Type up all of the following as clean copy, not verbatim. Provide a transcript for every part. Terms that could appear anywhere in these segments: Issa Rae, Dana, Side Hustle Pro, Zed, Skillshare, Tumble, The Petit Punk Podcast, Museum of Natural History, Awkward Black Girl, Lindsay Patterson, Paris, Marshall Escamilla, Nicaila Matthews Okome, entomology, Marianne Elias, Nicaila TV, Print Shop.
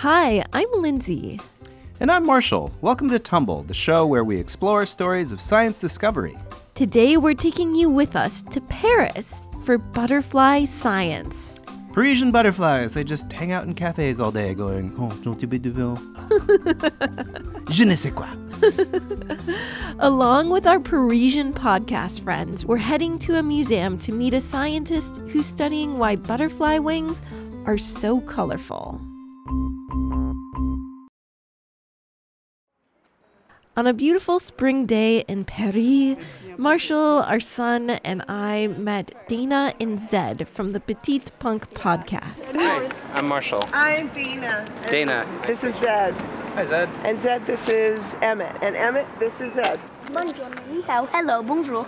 Hi, I'm Lindsay. And I'm Marshall. Welcome to Tumble, the show where we explore stories of science discovery. Today we're taking you with us to Paris for butterfly science. Parisian butterflies, they just hang out in cafes all day going, oh, don't you be devil. Je ne sais quoi. Along with our Parisian podcast friends, we're heading to a museum to meet a scientist who's studying why butterfly wings are so colorful. On a beautiful spring day in Paris, Marshall, our son, and I met Dana and Zed from the Petit Punk Podcast. Hi, I'm Marshall. I'm Dana. Dana. This is Zed. Hi, Zed. And Zed, this is Emmett. And Emmett, this is Zed. Bonjour, ni hao. Hello, bonjour.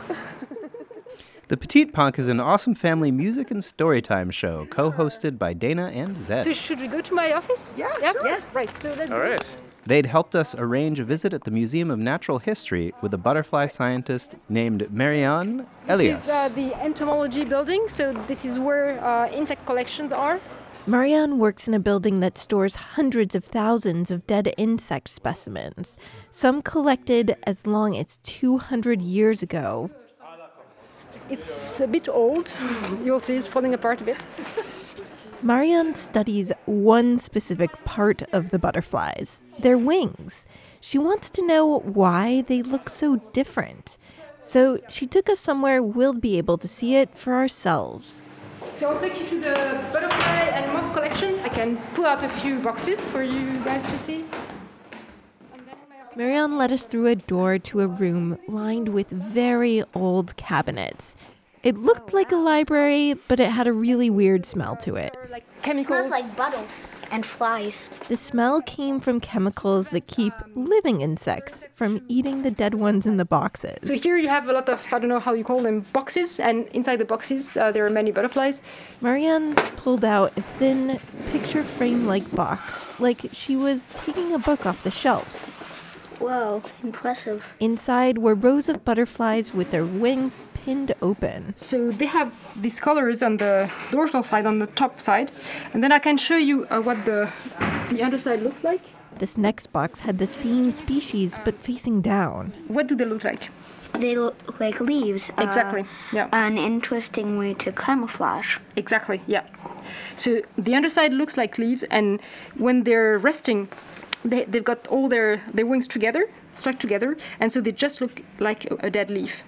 The Petit Punk is an awesome family music and storytime show co-hosted by Dana and Zed. So should we go to my office? Yeah, yeah. Sure. Yes. Right, so let's All right. They'd helped us arrange a visit at the Museum of Natural History with a butterfly scientist named Marianne Elias. This is the entomology building, so this is where insect collections are. Marianne works in a building that stores hundreds of thousands of dead insect specimens, some collected as long as 200 years ago. It's a bit old. You'll see it's falling apart a bit. Marianne studies one specific part of the butterflies, their wings. She wants to know why they look so different. So she took us somewhere we'll be able to see it for ourselves. So I'll take you to the butterfly and moth collection. I can pull out a few boxes for you guys to see. Marianne led us through a door to a room lined with very old cabinets. It looked like a library, but it had a really weird smell to it. Like chemicals. It smells like butter and flies. The smell came from chemicals that keep living insects from eating the dead ones in the boxes. So here you have a lot of, I don't know how you call them, boxes. And inside the boxes, there are many butterflies. Marianne pulled out a thin, picture frame-like box, like she was taking a book off the shelf. Whoa, impressive. Inside were rows of butterflies with their wings pinned open. So they have these colors on the dorsal side, on the top side. And then I can show you what the underside looks like. This next box had the same species, but facing down. What do they look like? They look like leaves. Exactly, yeah. An interesting way to camouflage. Exactly, yeah. So the underside looks like leaves, and when they're resting, They've got all their wings together, stuck together, and so they just look like a dead leaf.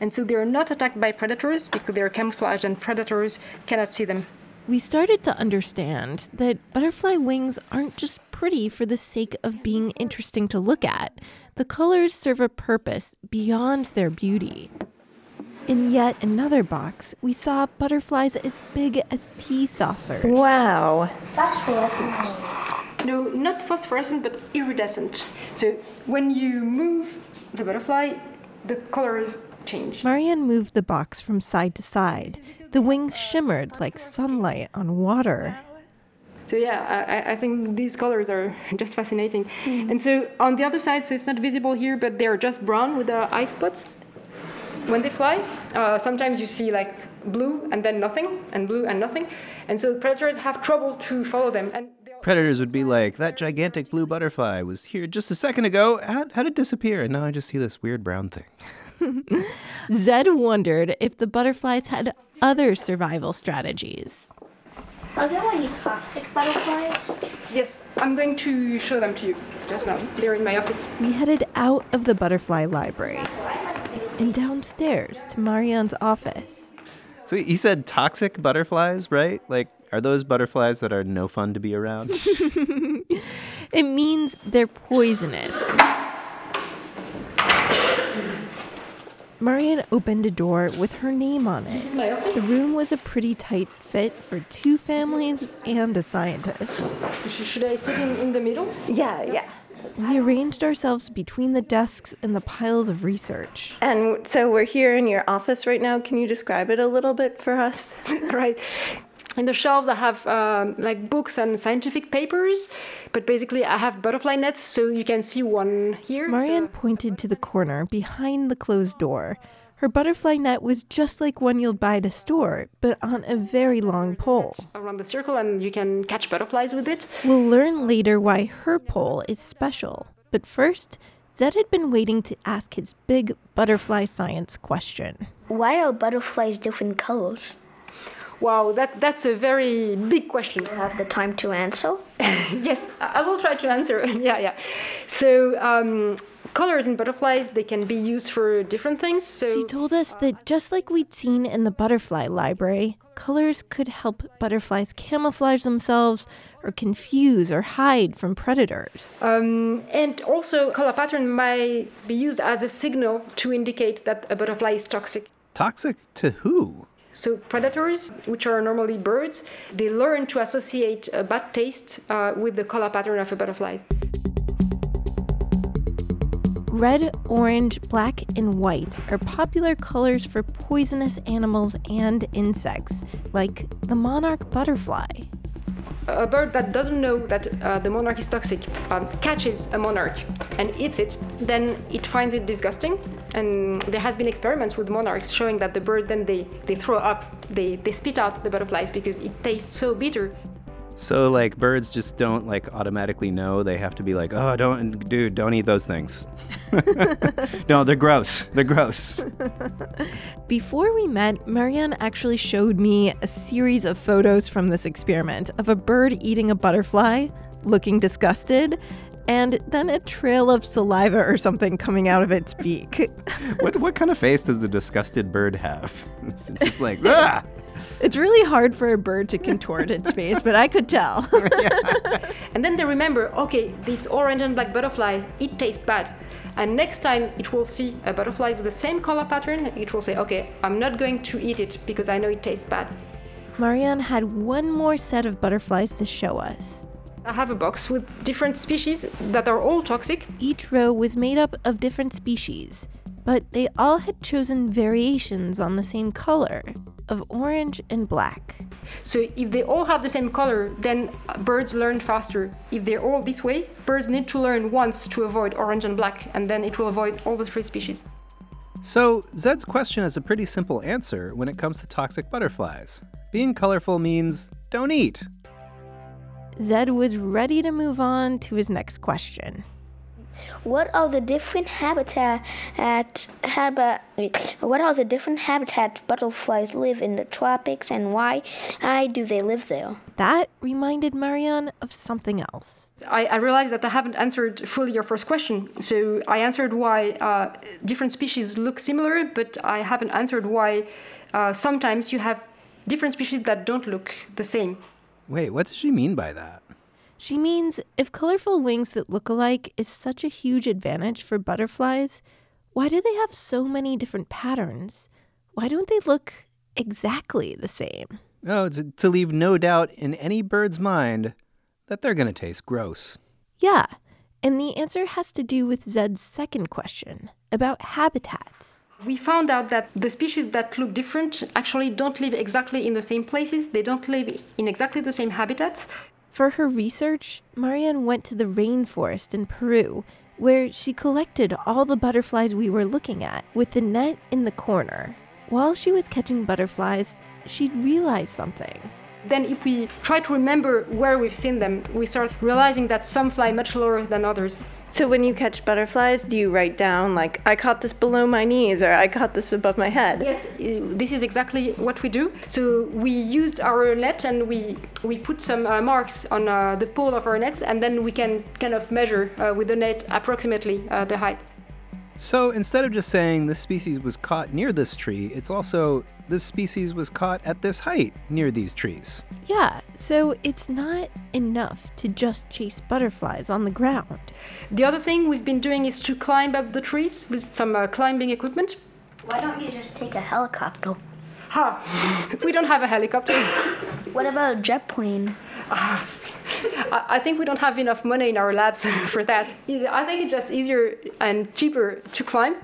And so they're not attacked by predators because they're camouflaged and predators cannot see them. We started to understand that butterfly wings aren't just pretty for the sake of being interesting to look at. The colors serve a purpose beyond their beauty. In yet another box, we saw butterflies as big as tea saucers. Wow. Phosphorescent. No, not phosphorescent, but iridescent. So when you move the butterfly, the colors change. Marianne moved the box from side to side. The wings shimmered like sunlight on water. So yeah, I think these colors are just fascinating. Mm-hmm. And so on the other side, so it's not visible here, but they're just brown with the eye spots. When they fly, sometimes you see like blue and then nothing, and blue and nothing. And so predators have trouble to follow them. And predators would be like, that gigantic blue butterfly was here just a second ago. How'd it disappear? And now I just see this weird brown thing. Zed wondered if the butterflies had other survival strategies. Are there any toxic butterflies? Yes, I'm going to show them to you just now. They're in my office. We headed out of the butterfly library and downstairs to Marianne's office. So he said toxic butterflies, right? Like, are those butterflies that are no fun to be around? It means they're poisonous. Marianne opened a door with her name on it. The room was a pretty tight fit for two families and a scientist. Should I sit in the middle? Yeah. We arranged ourselves between the desks and the piles of research. And so we're here in your office right now. Can you describe it a little bit for us? Right. In the shelves, I have like books and scientific papers, but basically I have butterfly nets, so you can see one here. Marianne pointed to the corner behind the closed door. Her butterfly net was just like one you'll buy at a store, but on a very long pole. Around the circle, and you can catch butterflies with it. We'll learn later why her pole is special. But first, Zed had been waiting to ask his big butterfly science question. Why are butterflies different colors? Wow, that's a very big question. Do you have the time to answer? Yes, I will try to answer. Yeah. So, colors in butterflies, they can be used for different things. So she told us that just like we'd seen in the butterfly library, colors could help butterflies camouflage themselves or confuse or hide from predators. And also, color pattern might be used as a signal to indicate that a butterfly is toxic. Toxic to who? So predators, which are normally birds, they learn to associate a bad taste with the color pattern of a butterfly. Red, orange, black, and white are popular colors for poisonous animals and insects, like the monarch butterfly. A bird that doesn't know that the monarch is toxic catches a monarch and eats it, then it finds it disgusting. And there has been experiments with monarchs showing that the bird, then they throw up, they spit out the butterflies because it tastes so bitter. So, like, birds just don't, like, automatically know. They have to be like, oh, don't eat those things. No, they're gross. Before we met, Marianne actually showed me a series of photos from this experiment of a bird eating a butterfly, looking disgusted, and then a trail of saliva or something coming out of its beak. What kind of face does the disgusted bird have? It's just like, ah! It's really hard for a bird to contort its face, but I could tell. And then they remember, okay, this orange and black butterfly, it tastes bad. And next time it will see a butterfly with the same color pattern, it will say, okay, I'm not going to eat it because I know it tastes bad. Marianne had one more set of butterflies to show us. I have a box with different species that are all toxic. Each row was made up of different species, but they all had chosen variations on the same color of orange and black. So if they all have the same color, then birds learn faster. If they're all this way, birds need to learn once to avoid orange and black, and then it will avoid all the three species. So Zed's question has a pretty simple answer when it comes to toxic butterflies. Being colorful means don't eat. Zed was ready to move on to his next question. What are the different habitats butterflies live in the tropics, and why do they live there? That reminded Marianne of something else. I realized that I haven't answered fully your first question. So I answered why different species look similar, but I haven't answered why sometimes you have different species that don't look the same. Wait, what does she mean by that? She means if colorful wings that look alike is such a huge advantage for butterflies, why do they have so many different patterns? Why don't they look exactly the same? Oh, to leave no doubt in any bird's mind that they're going to taste gross. Yeah, and the answer has to do with Zed's second question about habitats. We found out that the species that look different actually don't live exactly in the same places. They don't live in exactly the same habitats. For her research, Marianne went to the rainforest in Peru, where she collected all the butterflies we were looking at with the net in the corner. While she was catching butterflies, she'd realized something. Then if we try to remember where we've seen them, we start realizing that some fly much lower than others. So when you catch butterflies, do you write down, like, I caught this below my knees, or I caught this above my head? Yes, this is exactly what we do. So we used our net and we put some marks on the pole of our nets, and then we can kind of measure with the net approximately the height. So instead of just saying this species was caught near this tree, it's also this species was caught at this height near these trees. Yeah, so it's not enough to just chase butterflies on the ground. The other thing we've been doing is to climb up the trees with some climbing equipment. Why don't you just take a helicopter? We don't have a helicopter. What about a jet plane? I think we don't have enough money in our labs for that. I think it's just easier and cheaper to climb.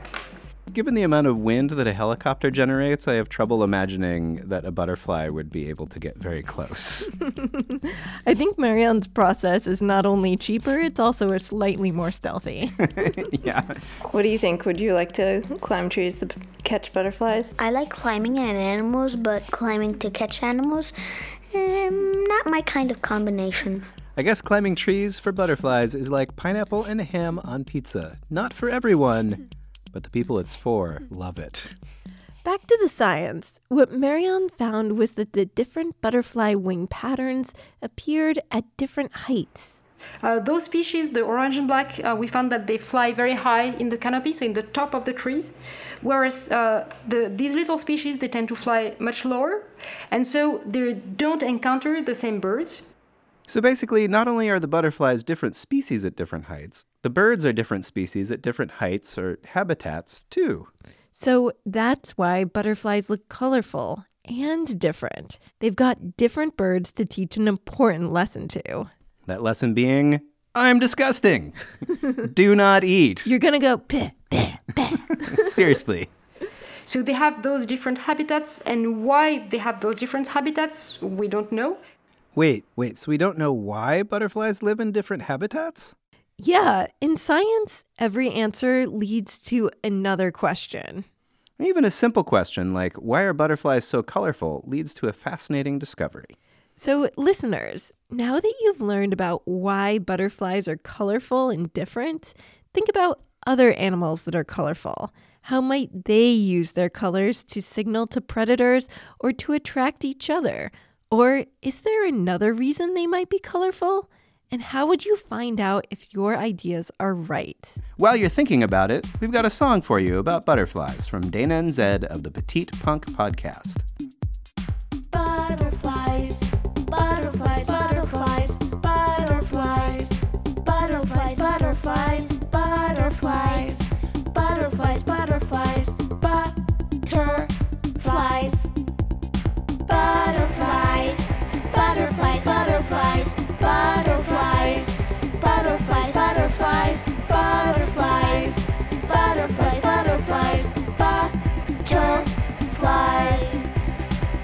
Given the amount of wind that a helicopter generates, I have trouble imagining that a butterfly would be able to get very close. I think Marianne's process is not only cheaper, it's also slightly more stealthy. Yeah. What do you think? Would you like to climb trees to catch butterflies? I like climbing and animals, but climbing to catch animals, not my kind of combination. I guess climbing trees for butterflies is like pineapple and ham on pizza. Not for everyone, but the people it's for love it. Back to the science. What Marianne found was that the different butterfly wing patterns appeared at different heights. Those species, the orange and black, we found that they fly very high in the canopy, so in the top of the trees, whereas these little species, they tend to fly much lower, and so they don't encounter the same birds. So basically, not only are the butterflies different species at different heights, the birds are different species at different heights or habitats, too. So that's why butterflies look colorful and different. They've got different birds to teach an important lesson to. That lesson being, I'm disgusting. Do not eat. You're going to go, bleh, bleh, bleh. Seriously. So they have those different habitats, and why they have those different habitats, we don't know. Wait, so we don't know why butterflies live in different habitats? Yeah, in science, every answer leads to another question. Even a simple question like, why are butterflies so colorful, leads to a fascinating discovery. So listeners, now that you've learned about why butterflies are colorful and different, think about other animals that are colorful. How might they use their colors to signal to predators or to attract each other? Or is there another reason they might be colorful? And how would you find out if your ideas are right? While you're thinking about it, we've got a song for you about butterflies from Dana and Zed of the Petit Punk Podcast. Butterflies. Butterflies, butterflies, butterflies, butterflies, butterflies, butterflies, butterflies, butterflies, butterflies, butterflies, butterflies, butterflies, butterflies, butterflies, butterflies, butterflies, butterflies, butterflies, butterflies.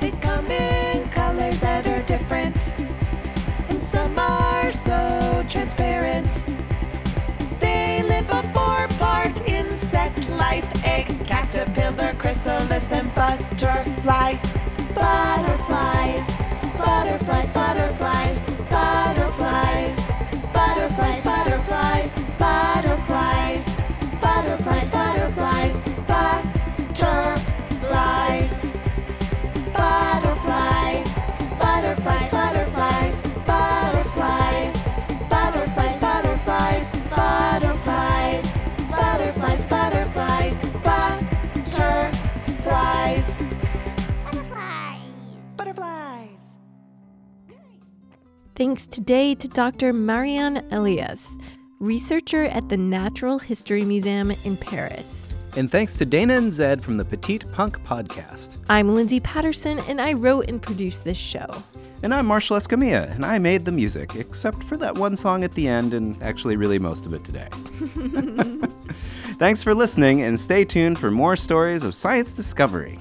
They come in colors that are different, and some are so transparent. They live a four-part insect life: egg, caterpillar, chrysalis, then butterfly. Butterflies, butterflies, butterflies, butterflies, butterflies, butterflies, butterflies, butterflies, butterflies, butterflies. Butterflies, butterflies, butterflies, butterflies, butterflies, butterflies, butterflies, butterflies, butterflies, butterflies, butterflies, butterflies. Thanks today to Dr. Marianne Elias, researcher at the Natural History Museum in Paris. And thanks to Dana and Zed from the Petit Punk Podcast. I'm Lindsay Patterson, and I wrote and produced this show. And I'm Marshall Escamilla, and I made the music, except for that one song at the end, and actually really most of it today. Thanks for listening, and stay tuned for more stories of science discovery.